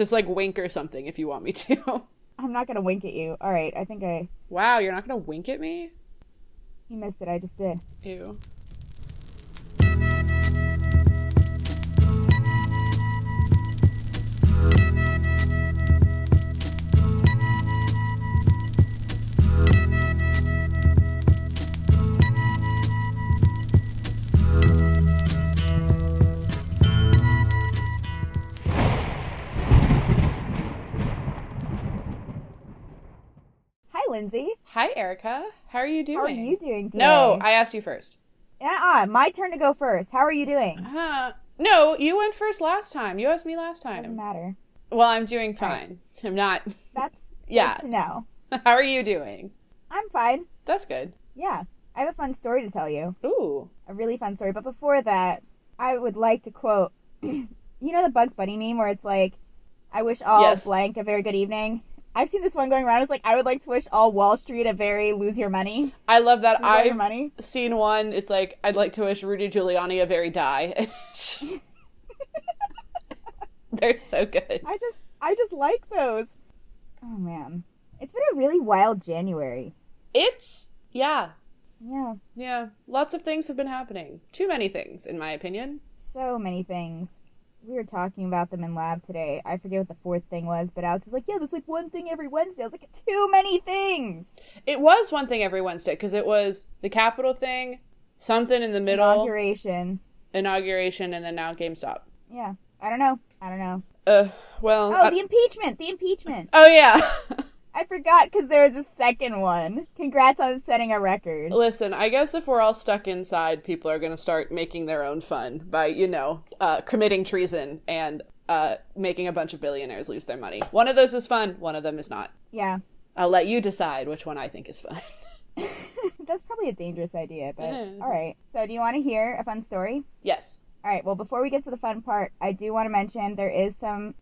Just like wink or something if you want me to. I'm not going to wink at you. All right. I think I... Wow, you're not going to wink at me? You missed it. I just did. Ew. Lindsay. Hi, Erica. How are you doing? How are you doing today? No, I asked you first. My turn to go first. How are you doing? No, you went first last time. You asked me last time. Doesn't matter. Well, I'm doing fine. Right. I'm not... That's yeah. good to know. How are you doing? I'm fine. That's good. Yeah. I have a fun story to tell you. Ooh. A really fun story. But before that, I would like to quote... you know the Bugs Bunny meme where it's like, I wish all yes. blank a very good evening? I've seen this one going around. It's like, I would like to wish all Wall Street a very lose your money. I love that. I've seen one. It's like, I'd like to wish Rudy Giuliani a very die. They're so good. I just like those. Oh, man. It's been a really wild January. Yeah. Lots of things have been happening. Too many things, in my opinion. So many things. We were talking about them in lab today. I forget what the fourth thing was, but Alex is like, yeah, there's like one thing every Wednesday. I was like, too many things. It was one thing every Wednesday because it was the Capitol thing, something in the middle. Inauguration, and then now GameStop. Yeah. I don't know. Well. Oh, the impeachment. Oh, yeah. I forgot because there was a second one. Congrats on setting a record. Listen, I guess if we're all stuck inside, people are going to start making their own fun by, committing treason and making a bunch of billionaires lose their money. One of those is fun. One of them is not. Yeah. I'll let you decide which one I think is fun. That's probably a dangerous idea, but all right. So do you want to hear a fun story? Yes. All right, well, before we get to the fun part, I do want to mention there is some,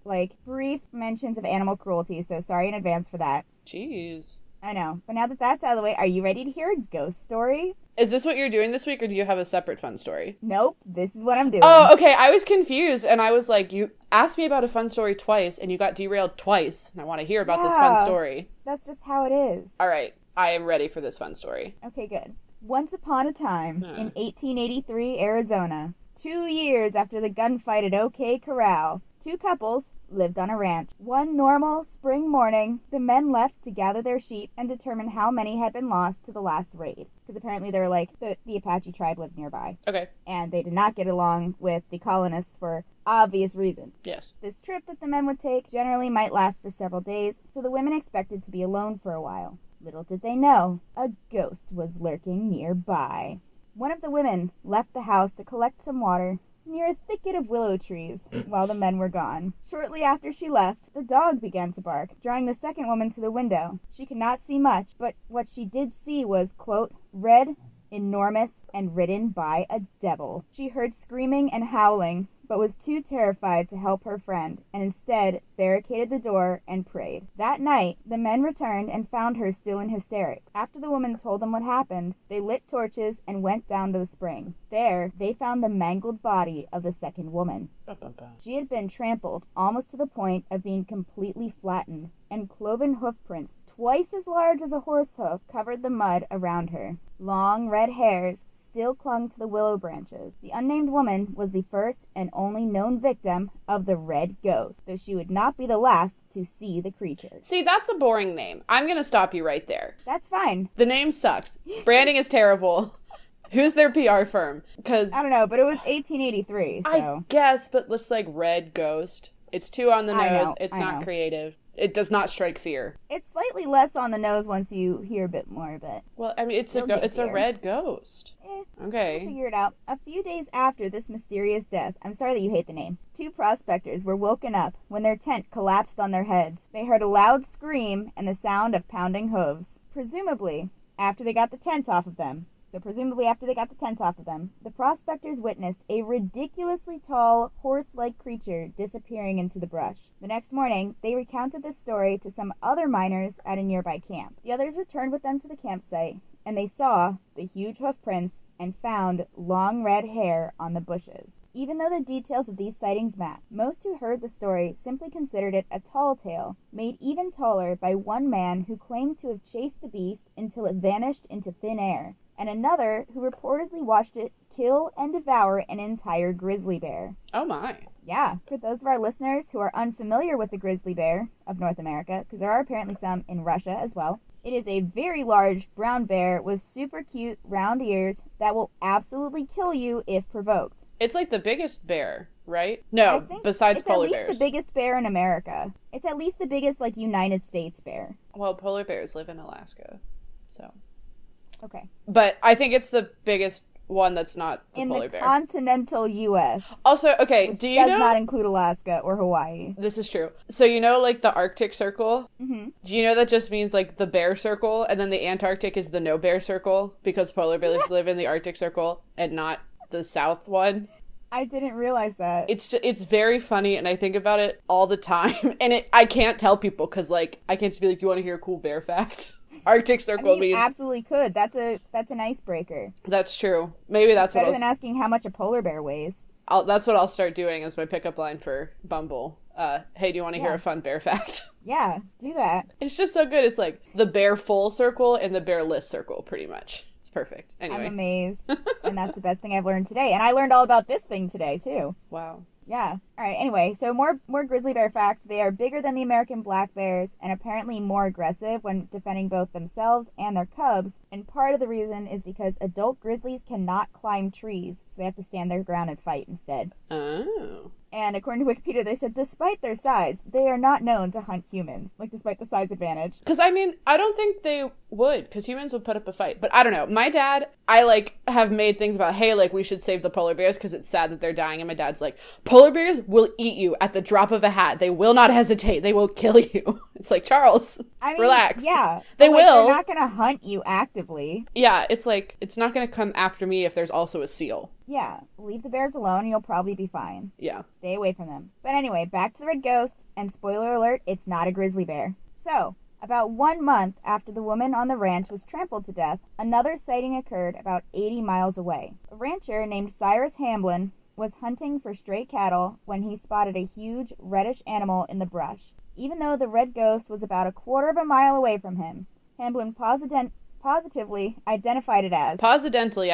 brief mentions of animal cruelty, so sorry in advance for that. Jeez. I know. But now that that's out of the way, are you ready to hear a ghost story? Is this what you're doing this week, or do you have a separate fun story? Nope, this is what I'm doing. Oh, okay, I was confused, and I was like, you asked me about a fun story twice, and you got derailed twice, and I want to hear about this fun story. That's just how it is. All right, I am ready for this fun story. Okay, good. Once upon a time, in 1883, Arizona... 2 years after the gunfight at O.K. Corral, two couples lived on a ranch. One normal spring morning, the men left to gather their sheep and determine how many had been lost to the last raid. Because apparently they were the Apache tribe lived nearby. Okay. And they did not get along with the colonists for obvious reasons. Yes. This trip that the men would take generally might last for several days, so the women expected to be alone for a while. Little did they know, a ghost was lurking nearby. One of the women left the house to collect some water near a thicket of willow trees while the men were gone. Shortly after she left, the dog began to bark, drawing the second woman to the window. She could not see much, but what she did see was, quote, red, enormous, and ridden by a devil. She heard screaming and howling, but was too terrified to help her friend, and instead barricaded the door and prayed. That night, the men returned and found her still in hysterics. After the woman told them what happened, they lit torches and went down to the spring. There, they found the mangled body of the second woman. She had been trampled almost to the point of being completely flattened, and cloven hoof prints twice as large as a horse hoof covered the mud around her. Long red hairs still clung to the willow branches. The unnamed woman was the first and only known victim of the red ghost, though she would not be the last to see the creature. See, that's a boring name. I'm going to stop you right there. That's fine. The name sucks. Branding is terrible. Who's their PR firm? Because I don't know, but it was 1883, so... I guess, but it's red ghost. It's too on the nose. It's not creative. It does not strike fear. It's slightly less on the nose once you hear a bit more of it. Well, I mean, it's a red ghost. Okay. We'll figure it out. A few days after this mysterious death, I'm sorry that you hate the name, two prospectors were woken up when their tent collapsed on their heads. They heard a loud scream and the sound of pounding hooves. Presumably after they got the tent off of them, the prospectors witnessed a ridiculously tall, horse-like creature disappearing into the brush. The next morning, they recounted this story to some other miners at a nearby camp. The others returned with them to the campsite, and they saw the huge hoof prints and found long red hair on the bushes. Even though the details of these sightings map, most who heard the story simply considered it a tall tale, made even taller by one man who claimed to have chased the beast until it vanished into thin air, and another who reportedly watched it kill and devour an entire grizzly bear. Oh my. Yeah, for those of our listeners who are unfamiliar with the grizzly bear of North America, because there are apparently some in Russia as well, it is a very large brown bear with super cute round ears that will absolutely kill you if provoked. It's like the biggest bear, right? No, besides polar bears. It's at least the biggest bear in America. It's at least the biggest, like, United States bear. Well, polar bears live in Alaska, so. Okay. But I think it's the biggest one that's not the polar bear. In the continental U.S. Also, okay, do you know? Does not include Alaska or Hawaii. This is true. So you know, like, the Arctic Circle? Mm-hmm. Do you know that just means, like, the bear circle, and then the Antarctic is the no bear circle, because polar bears live in the Arctic Circle and not the south one? I didn't realize that. It's just, it's very funny, and I think about it all the time, and I can't tell people, because, like, I can't just be like, you want to hear a cool bear fact? Arctic Circle means... You absolutely could. That's an icebreaker. That's true. Maybe that's what I'll... Better than asking how much a polar bear weighs. That's what I'll start doing as my pickup line for Bumble. Hey, do you want to hear a fun bear fact? Yeah, do that. It's just so good. It's like the bear full circle and the bear list circle, pretty much. Perfect. Anyway. I'm amazed. And that's the best thing I've learned today. And I learned all about this thing today, too. Wow. Yeah. All right. Anyway, so more grizzly bear facts. They are bigger than the American black bears and apparently more aggressive when defending both themselves and their cubs. And part of the reason is because adult grizzlies cannot climb trees, so they have to stand their ground and fight instead. Oh. And according to Wikipedia, they said, despite their size, they are not known to hunt humans. Like, despite the size advantage. Because, I mean, I don't think they would, because humans would put up a fight. But I don't know. My dad, I, like, have made things about, hey, like, we should save the polar bears because it's sad that they're dying. And my dad's like, polar bears will eat you at the drop of a hat. They will not hesitate. They will kill you. It's like, Charles, relax. Yeah. They will. They're not going to hunt you actively. Yeah, it's like, it's not going to come after me if there's also a seal. Yeah, leave the bears alone and you'll probably be fine. Yeah. Stay away from them. But anyway, back to the Red Ghost, and spoiler alert, it's not a grizzly bear. So, about 1 month after the woman on the ranch was trampled to death, another sighting occurred about 80 miles away. A rancher named Cyrus Hamblin was hunting for stray cattle when he spotted a huge, reddish animal in the brush. Even though the Red Ghost was about a quarter of a mile away from him, Hamblin positively identified it as... Positively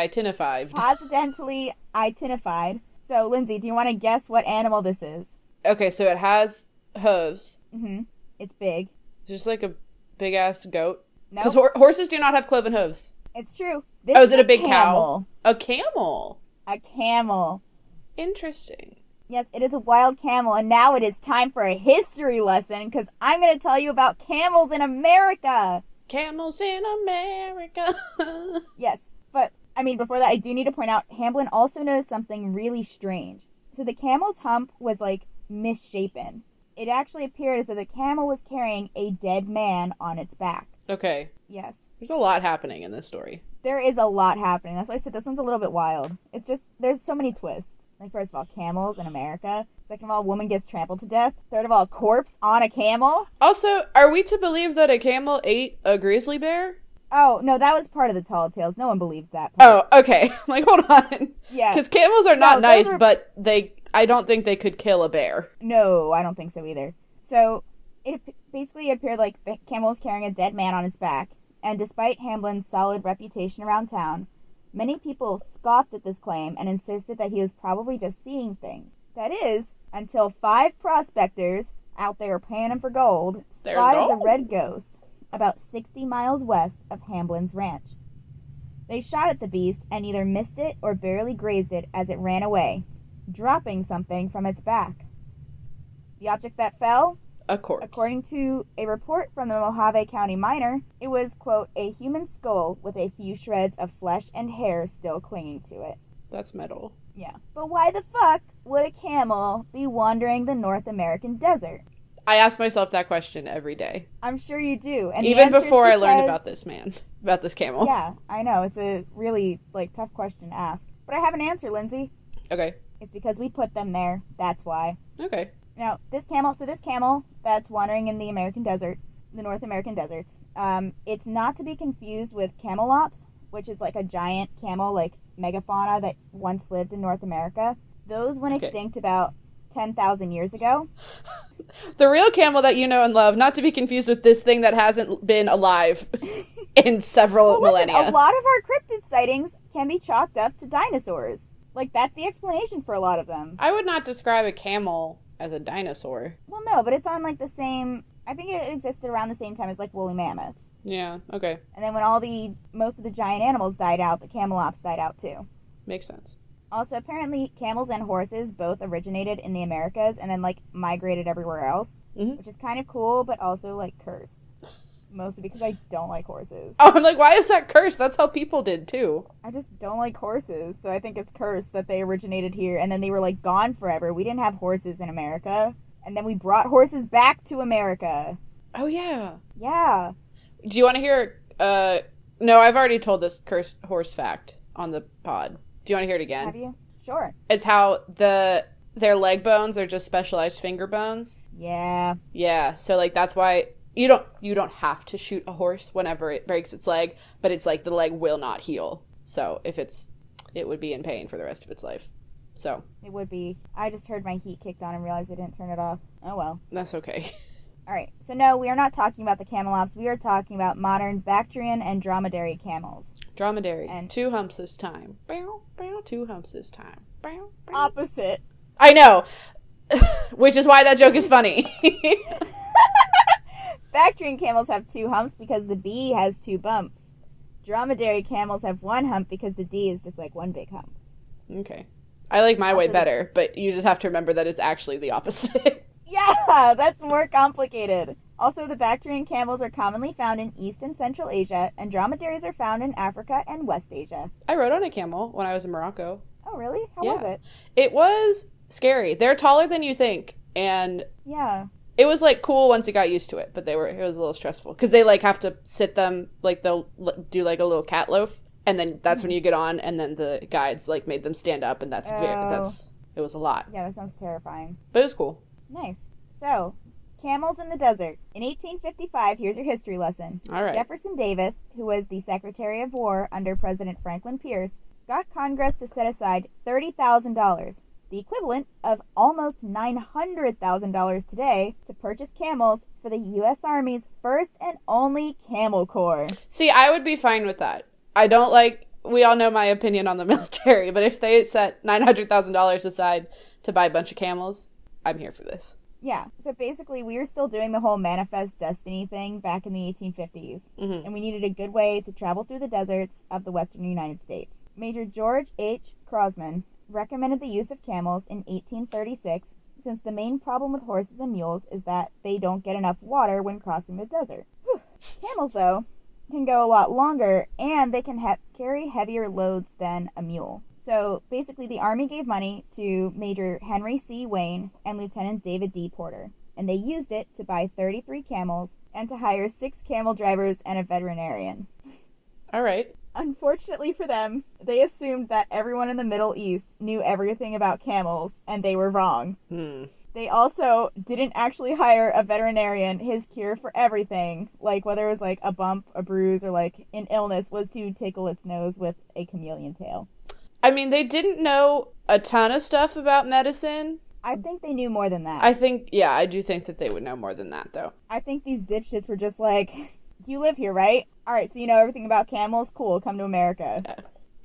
identified. So, Lindsay, do you want to guess what animal this is? Okay, so it has hooves. Mm-hmm. It's big. It's just like a big-ass goat? No. Because horses do not have cloven hooves. It's true. This is it a big camel. Cow? A camel? A camel. Interesting. Yes, it is a wild camel, and now it is time for a history lesson, because I'm going to tell you about camels in America. Camels in America. Yes, but, I mean, before that, I do need to point out, Hamblin also noticed something really strange. So the camel's hump was, like, misshapen. It actually appeared as if the camel was carrying a dead man on its back. Okay. Yes. There's a lot happening in this story. There is a lot happening. That's why I said this one's a little bit wild. It's just, there's so many twists. Like, first of all, camels in America. Second of all, a woman gets trampled to death. Third of all, a corpse on a camel. Also, are we to believe that a camel ate a grizzly bear? Oh, no, that was part of the tall tales. No one believed that part. Oh, okay. I'm like, hold on. Yeah. Because camels are not nice, but I don't think they could kill a bear. No, I don't think so either. So, it basically appeared like the camel was carrying a dead man on its back. And despite Hamblin's solid reputation around town, many people scoffed at this claim and insisted that he was probably just seeing things. That is, until 5 prospectors out there panning for gold spotted the Red Ghost about 60 miles west of Hamblin's ranch. They shot at the beast and either missed it or barely grazed it as it ran away, dropping something from its back. The object that fell? A corpse. According to a report from the Mojave County Miner, it was, quote, a human skull with a few shreds of flesh and hair still clinging to it. That's metal. Yeah. But why the fuck would a camel be wandering the North American desert? I ask myself that question every day. I'm sure you do. And even before I learned about this man, about this camel. Yeah, I know. It's a really, like, tough question to ask. But I have an answer, Lindsay. Okay. It's because we put them there. That's why. Okay. Now, this camel that's wandering in the American desert, the North American deserts, it's not to be confused with Camelops, which is like a giant camel, like megafauna that once lived in North America. Those went extinct about 10,000 years ago. The real camel that you know and love, not to be confused with this thing that hasn't been alive in several millennia. Listen, a lot of our cryptid sightings can be chalked up to dinosaurs. Like, that's the explanation for a lot of them. I would not describe a camel as a dinosaur. Well, no, but it's on, like, the same... I think it existed around the same time as, like, woolly mammoths. Yeah, okay. And then when most of the giant animals died out, the Camelops died out, too. Makes sense. Also, apparently, camels and horses both originated in the Americas and then, like, migrated everywhere else, which is kind of cool, but also, like, cursed. Mostly because I don't like horses. Oh, I'm like, why is that cursed? That's how people did, too. I just don't like horses, so I think it's cursed that they originated here, and then they were, like, gone forever. We didn't have horses in America, and then we brought horses back to America. Oh, yeah. Yeah. Do you want to hear, no, I've already told this cursed horse fact on the pod. Do you want to hear it again? Have you? Sure. It's how their leg bones are just specialized finger bones. Yeah. Yeah. So like that's why you don't have to shoot a horse whenever it breaks its leg, but it's like the leg will not heal. So if it would be in pain for the rest of its life. So it would be. I just heard my heat kicked on and realized I didn't turn it off. Oh well. That's okay. All right. So no, we are not talking about the Camelops. We are talking about modern Bactrian and dromedary camels. Dromedary. And two humps this time. Bow, bow, two humps this time. Bow, bow. Opposite. I know. Which is why that joke is funny. Bactrian camels have two humps because the B has two bumps. Dromedary camels have one hump because the D is just like one big hump. Okay. I like my way better, but you just have to remember that it's actually the opposite. Yeah, that's more complicated. Also, the Bactrian camels are commonly found in East and Central Asia, and dromedaries are found in Africa and West Asia. I rode on a camel when I was in Morocco. Oh, really? How was it? It was scary. They're taller than you think, and it was, like, cool once you got used to it, but it was a little stressful, because they, like, have to sit them, like, they'll do, like, a little cat loaf, and then that's when you get on, and then the guides, like, made them stand up, and it was a lot. Yeah, that sounds terrifying. But it was cool. Nice. So... camels in the desert. In 1855, here's your history lesson. All right. Jefferson Davis, who was the Secretary of War under President Franklin Pierce, got Congress to set aside $30,000, the equivalent of almost $900,000 today, to purchase camels for the U.S. Army's first and only Camel Corps. See, I would be fine with that. I don't like... We all know my opinion on the military, but if they set $900,000 aside to buy a bunch of camels, I'm here for this. Yeah, so basically we were still doing the whole manifest destiny thing back in the 1850s, and we needed a good way to travel through the deserts of the western United States. Major George H. Crosman recommended the use of camels in 1836, since the main problem with horses and mules is that they don't get enough water when crossing the desert. Whew. Camels, though, can go a lot longer, and they can carry heavier loads than a mule. So, basically, the Army gave money to Major Henry C. Wayne and Lieutenant David D. Porter, and they used it to buy 33 camels and to hire 6 camel drivers and a veterinarian. All right. Unfortunately for them, they assumed that everyone in the Middle East knew everything about camels, and they were wrong. They also didn't actually hire a veterinarian. His cure for everything, like whether it was like a bump, a bruise, or like an illness, was to tickle its nose with a chameleon tail. I mean, they didn't know a ton of stuff about medicine. I think they knew more than that. I do think that they would know more than that, though. I think these dipshits were just like, you live here, right? All right, so you know everything about camels? Cool, come to America. Yeah.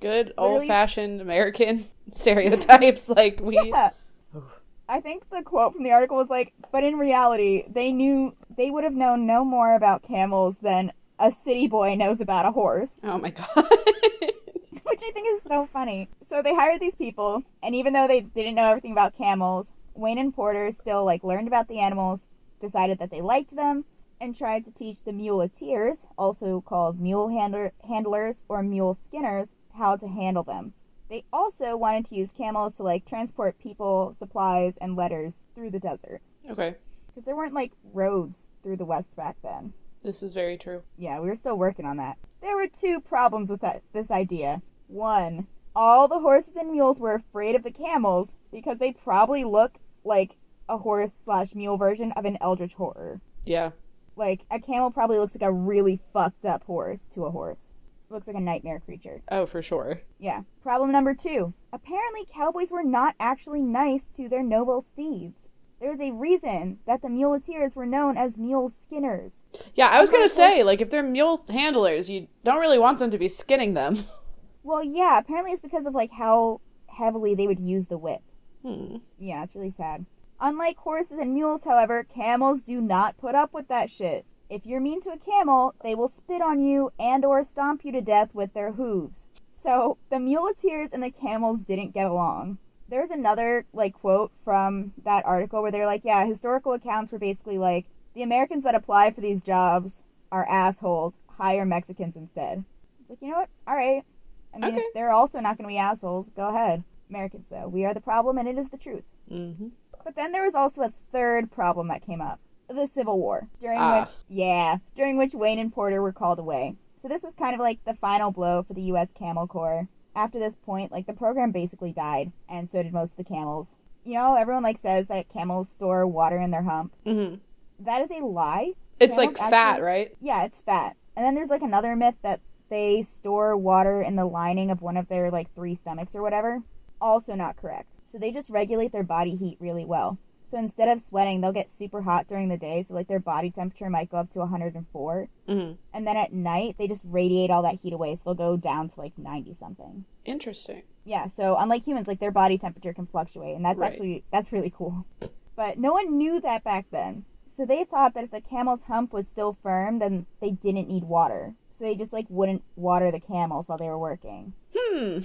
Good old-fashioned American stereotypes. Like, we... Yeah. I think the quote from the article was like, but in reality, they would have known no more about camels than a city boy knows about a horse. Oh, my God. Which I think is so funny. So they hired these people, and even though they didn't know everything about camels, Wayne and Porter still, like, learned about the animals, decided that they liked them, and tried to teach the muleteers, also called mule handlers or mule skinners, how to handle them. They also wanted to use camels to, like, transport people, supplies, and letters through the desert. Okay. Because there weren't, like, roads through the West back then. This is very true. Yeah, we were still working on that. There were two problems with this idea. 1. All the horses and mules were afraid of the camels because they probably look like a horse/mule version of an eldritch horror. Yeah. Like, a camel probably looks like a really fucked up horse to a horse. looks like a nightmare creature. Oh, for sure. Yeah. Problem number 2. Apparently, cowboys were not actually nice to their noble steeds. There's a reason that the muleteers were known as mule skinners. Yeah, I was going to say, like, if they're mule handlers, you don't really want them to be skinning them. Well, yeah, apparently it's because of, like, how heavily they would use the whip. Hmm. Yeah, it's really sad. Unlike horses and mules, however, camels do not put up with that shit. If you're mean to a camel, they will spit on you and or stomp you to death with their hooves. So, the muleteers and the camels didn't get along. There's another, like, quote from that article where they're like, yeah, historical accounts were basically like, the Americans that apply for these jobs are assholes. Hire Mexicans instead. It's like, you know what? All right. I mean, okay. If they're also not going to be assholes, go ahead. Americans, though. We are the problem, and it is the truth. Mm-hmm. But then there was also a third problem that came up. The Civil War. During which Wayne and Porter were called away. So this was kind of like the final blow for the U.S. Camel Corps. After this point, like, the program basically died, and so did most of the camels. You know, everyone, like, says that camels store water in their hump. Mm-hmm. That is a lie. It's, camels like, fat, actually, right? Yeah, it's fat. And then there's, like, another myth that they store water in the lining of one of their, like, 3 stomachs or whatever. Also not correct. So they just regulate their body heat really well. So instead of sweating, they'll get super hot during the day, so, like, their body temperature might go up to 104. Mm-hmm. And then at night, they just radiate all that heat away, so they'll go down to, like, 90-something. Interesting. Yeah, so unlike humans, like, their body temperature can fluctuate, and that's actually, that's really cool. But no one knew that back then. So they thought that if the camel's hump was still firm, then they didn't need water. So they just, like, wouldn't water the camels while they were working. Hmm.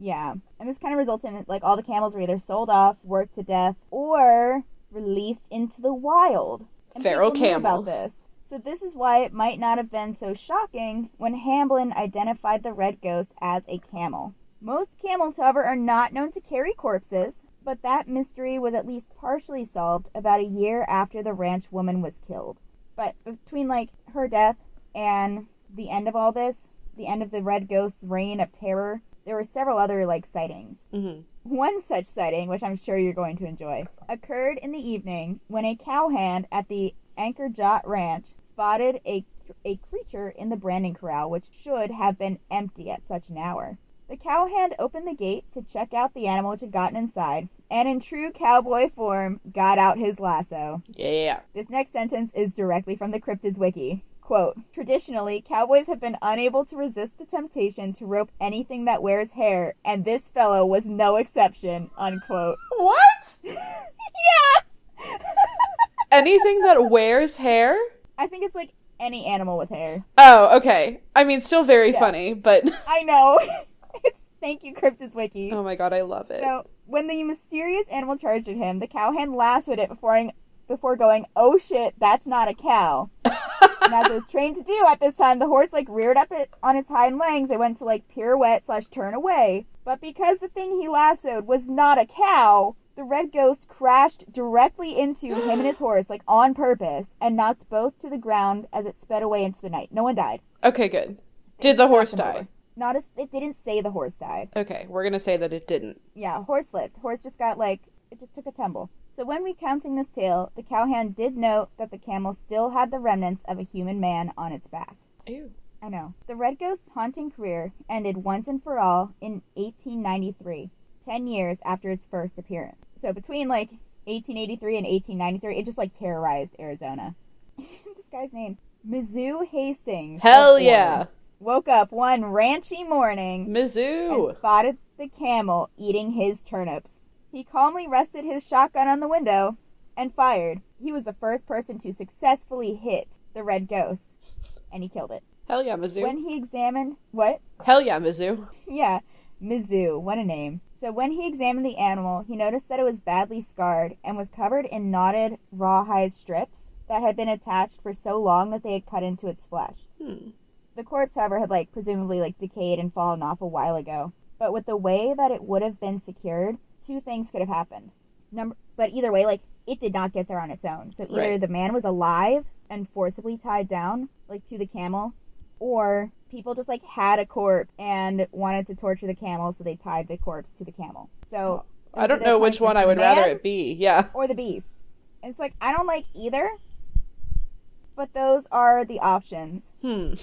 Yeah, and this kind of resulted in, like, all the camels were either sold off, worked to death, or released into the wild. And feral camels. About this. So this is why it might not have been so shocking when Hamblin identified the red ghost as a camel. Most camels, however, are not known to carry corpses, but that mystery was at least partially solved about a year after the ranch woman was killed. But between, like, her death and the end of all this, the end of the red ghost's reign of terror, there were several other, like, sightings. Mm-hmm. One such sighting, which I'm sure you're going to enjoy, occurred in the evening when a cowhand at the Anchorjot Ranch spotted a creature in the branding corral, which should have been empty at such an hour. The cowhand opened the gate to check out the animal which had gotten inside, and in true cowboy form, got out his lasso. Yeah. This next sentence is directly from the Cryptids Wiki. Quote, traditionally, cowboys have been unable to resist the temptation to rope anything that wears hair, and this fellow was no exception, unquote. What? Yeah! Anything that wears hair? I think it's, like, any animal with hair. Oh, okay. I mean, still very funny, but... I know. Thank you, Cryptids Wiki. Oh my god, I love it. So, when the mysterious animal charged at him, the cowhand lassoed it before going, oh shit, that's not a cow. And as it was trained to do at this time, the horse, like, reared up on its hind legs. It went to, like, pirouette / turn away. But because the thing he lassoed was not a cow, the red ghost crashed directly into him and his horse, like, on purpose, and knocked both to the ground as it sped away into the night. No one died. Okay, good. Did the horse die? It didn't say the horse died. Okay, we're going to say that it didn't. Yeah, horse lived. Horse just got, like, it just took a tumble. So when recounting this tale, the cowhand did note that the camel still had the remnants of a human man on its back. Ew. I know. The red ghost's haunting career ended once and for all in 1893, 10 years after its first appearance. So between, like, 1883 and 1893, it just, like, terrorized Arizona. This guy's name, Mizzou Hastings. Hell yeah. Woke up one ranchy morning. Mizzou. And spotted the camel eating his turnips. He calmly rested his shotgun on the window and fired. He was the first person to successfully hit the red ghost, and he killed it. Hell yeah, Mizzou. When he examined... What? Hell yeah, Mizzou. Yeah, Mizzou. What a name. So when he examined the animal, he noticed that it was badly scarred and was covered in knotted rawhide strips that had been attached for so long that they had cut into its flesh. Hmm. The corpse, however, had, like, presumably, like, decayed and fallen off a while ago. But with the way that it would have been secured... 2 things could have happened. But either way, like, it did not get there on its own. So either the man was alive and forcibly tied down, like, to the camel, or people just, like, had a corpse and wanted to torture the camel, so they tied the corpse to the camel. So I don't know which one I would rather it be. Yeah. Or the beast. And it's like, I don't like either, but those are the options. Hmm.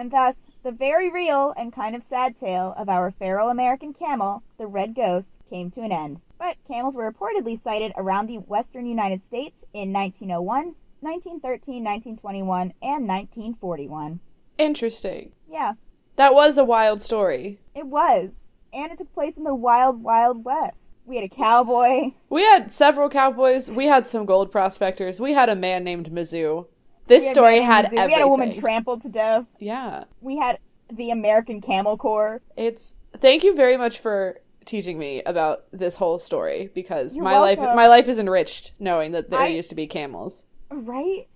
and thus the very real and kind of sad tale of our feral American camel, the red ghost, came to an end. But camels were reportedly sighted around the western United States in 1901, 1913, 1921, and 1941. Interesting. Yeah. That was a wild story. It was. And it took place in the wild, wild west. We had a cowboy. We had several cowboys. We had some gold prospectors. We had a man named Mizzou. This story had everything. We had a woman trampled to death. Yeah. We had the American Camel Corps. Thank you very much for teaching me about this whole story, because my life is enriched knowing that there used to be camels. Right?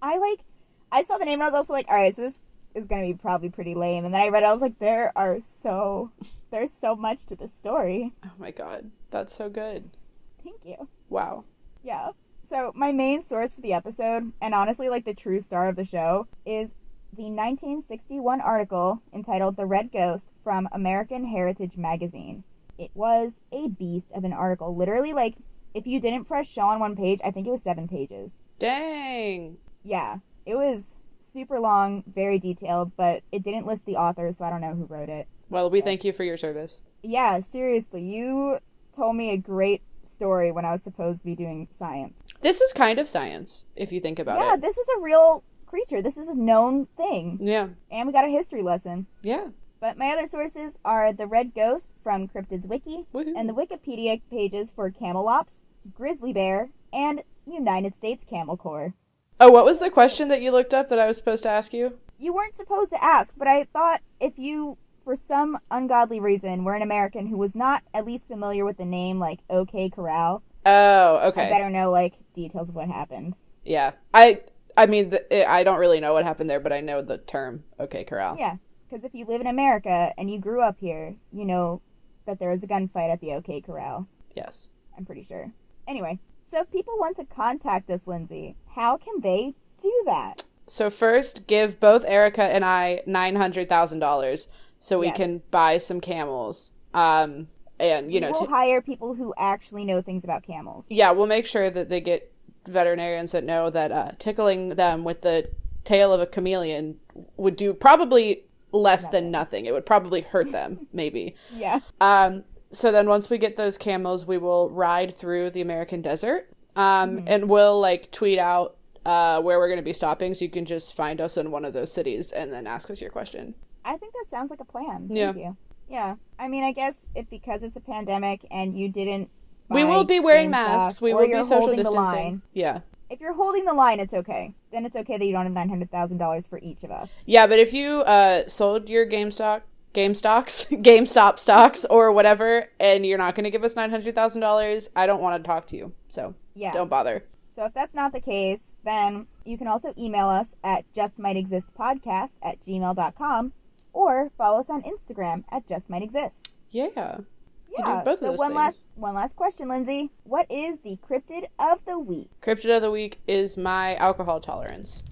I saw the name and I was also like, all right, so this is going to be probably pretty lame. And then I read it, I was like, there's so much to this story. Oh my god. That's so good. Thank you. Wow. Yeah. So my main source for the episode, and honestly like the true star of the show, is the 1961 article entitled The Red Ghost from American Heritage Magazine. It was a beast of an article. Literally, like, if you didn't press show on one page, I think it was 7 pages. Dang! Yeah. It was super long, very detailed, but it didn't list the author, so I don't know who wrote it. Well, we thank you for your service. Yeah, seriously. You told me a great story when I was supposed to be doing science. This is kind of science, if you think about it. Yeah, this was a real creature. This is a known thing. Yeah. And we got a history lesson. Yeah. But my other sources are The Red Ghost from Cryptids Wiki, woo-hoo, and the Wikipedia pages for Camelops, Grizzly Bear, and United States Camel Corps. Oh, what was the question that you looked up that I was supposed to ask you? You weren't supposed to ask, but I thought if you, for some ungodly reason, were an American who was not at least familiar with the name, like, O.K. Corral. Oh, okay. I better know, like, details of what happened. Yeah. I mean, I don't really know what happened there, but I know the term O.K. Corral. Yeah. Because if you live in America and you grew up here, you know that there was a gunfight at the O.K. Corral. Yes. I'm pretty sure. Anyway, so if people want to contact us, Lindsay, how can they do that? So first, give both Erica and I $900,000 so we can buy some camels. And you know, we'll hire people who actually know things about camels. Yeah, we'll make sure that they get veterinarians that know that tickling them with the tail of a chameleon would do probably less than nothing. It would probably hurt them, maybe. Yeah. So then once we get those camels, we will ride through the American desert. And we'll like tweet out where we're going to be stopping, so you can just find us in one of those cities and then ask us your question. I think that sounds like a plan. Thank you. Yeah. I mean, I guess because it's a pandemic and you didn't buy, we will be wearing masks. We will be social distancing. The line. Yeah. If you're holding the line, it's okay. Then it's okay that you don't have $900,000 for each of us. Yeah, but if you sold your GameStop stocks or whatever, and you're not going to give us $900,000, I don't want to talk to you. So don't bother. So if that's not the case, then you can also email us at justmightexistpodcast@gmail.com or follow us on Instagram at justmightexist. Yeah. Yeah, one last question, Lindsay. What is the Cryptid of the Week? Cryptid of the Week is my alcohol tolerance.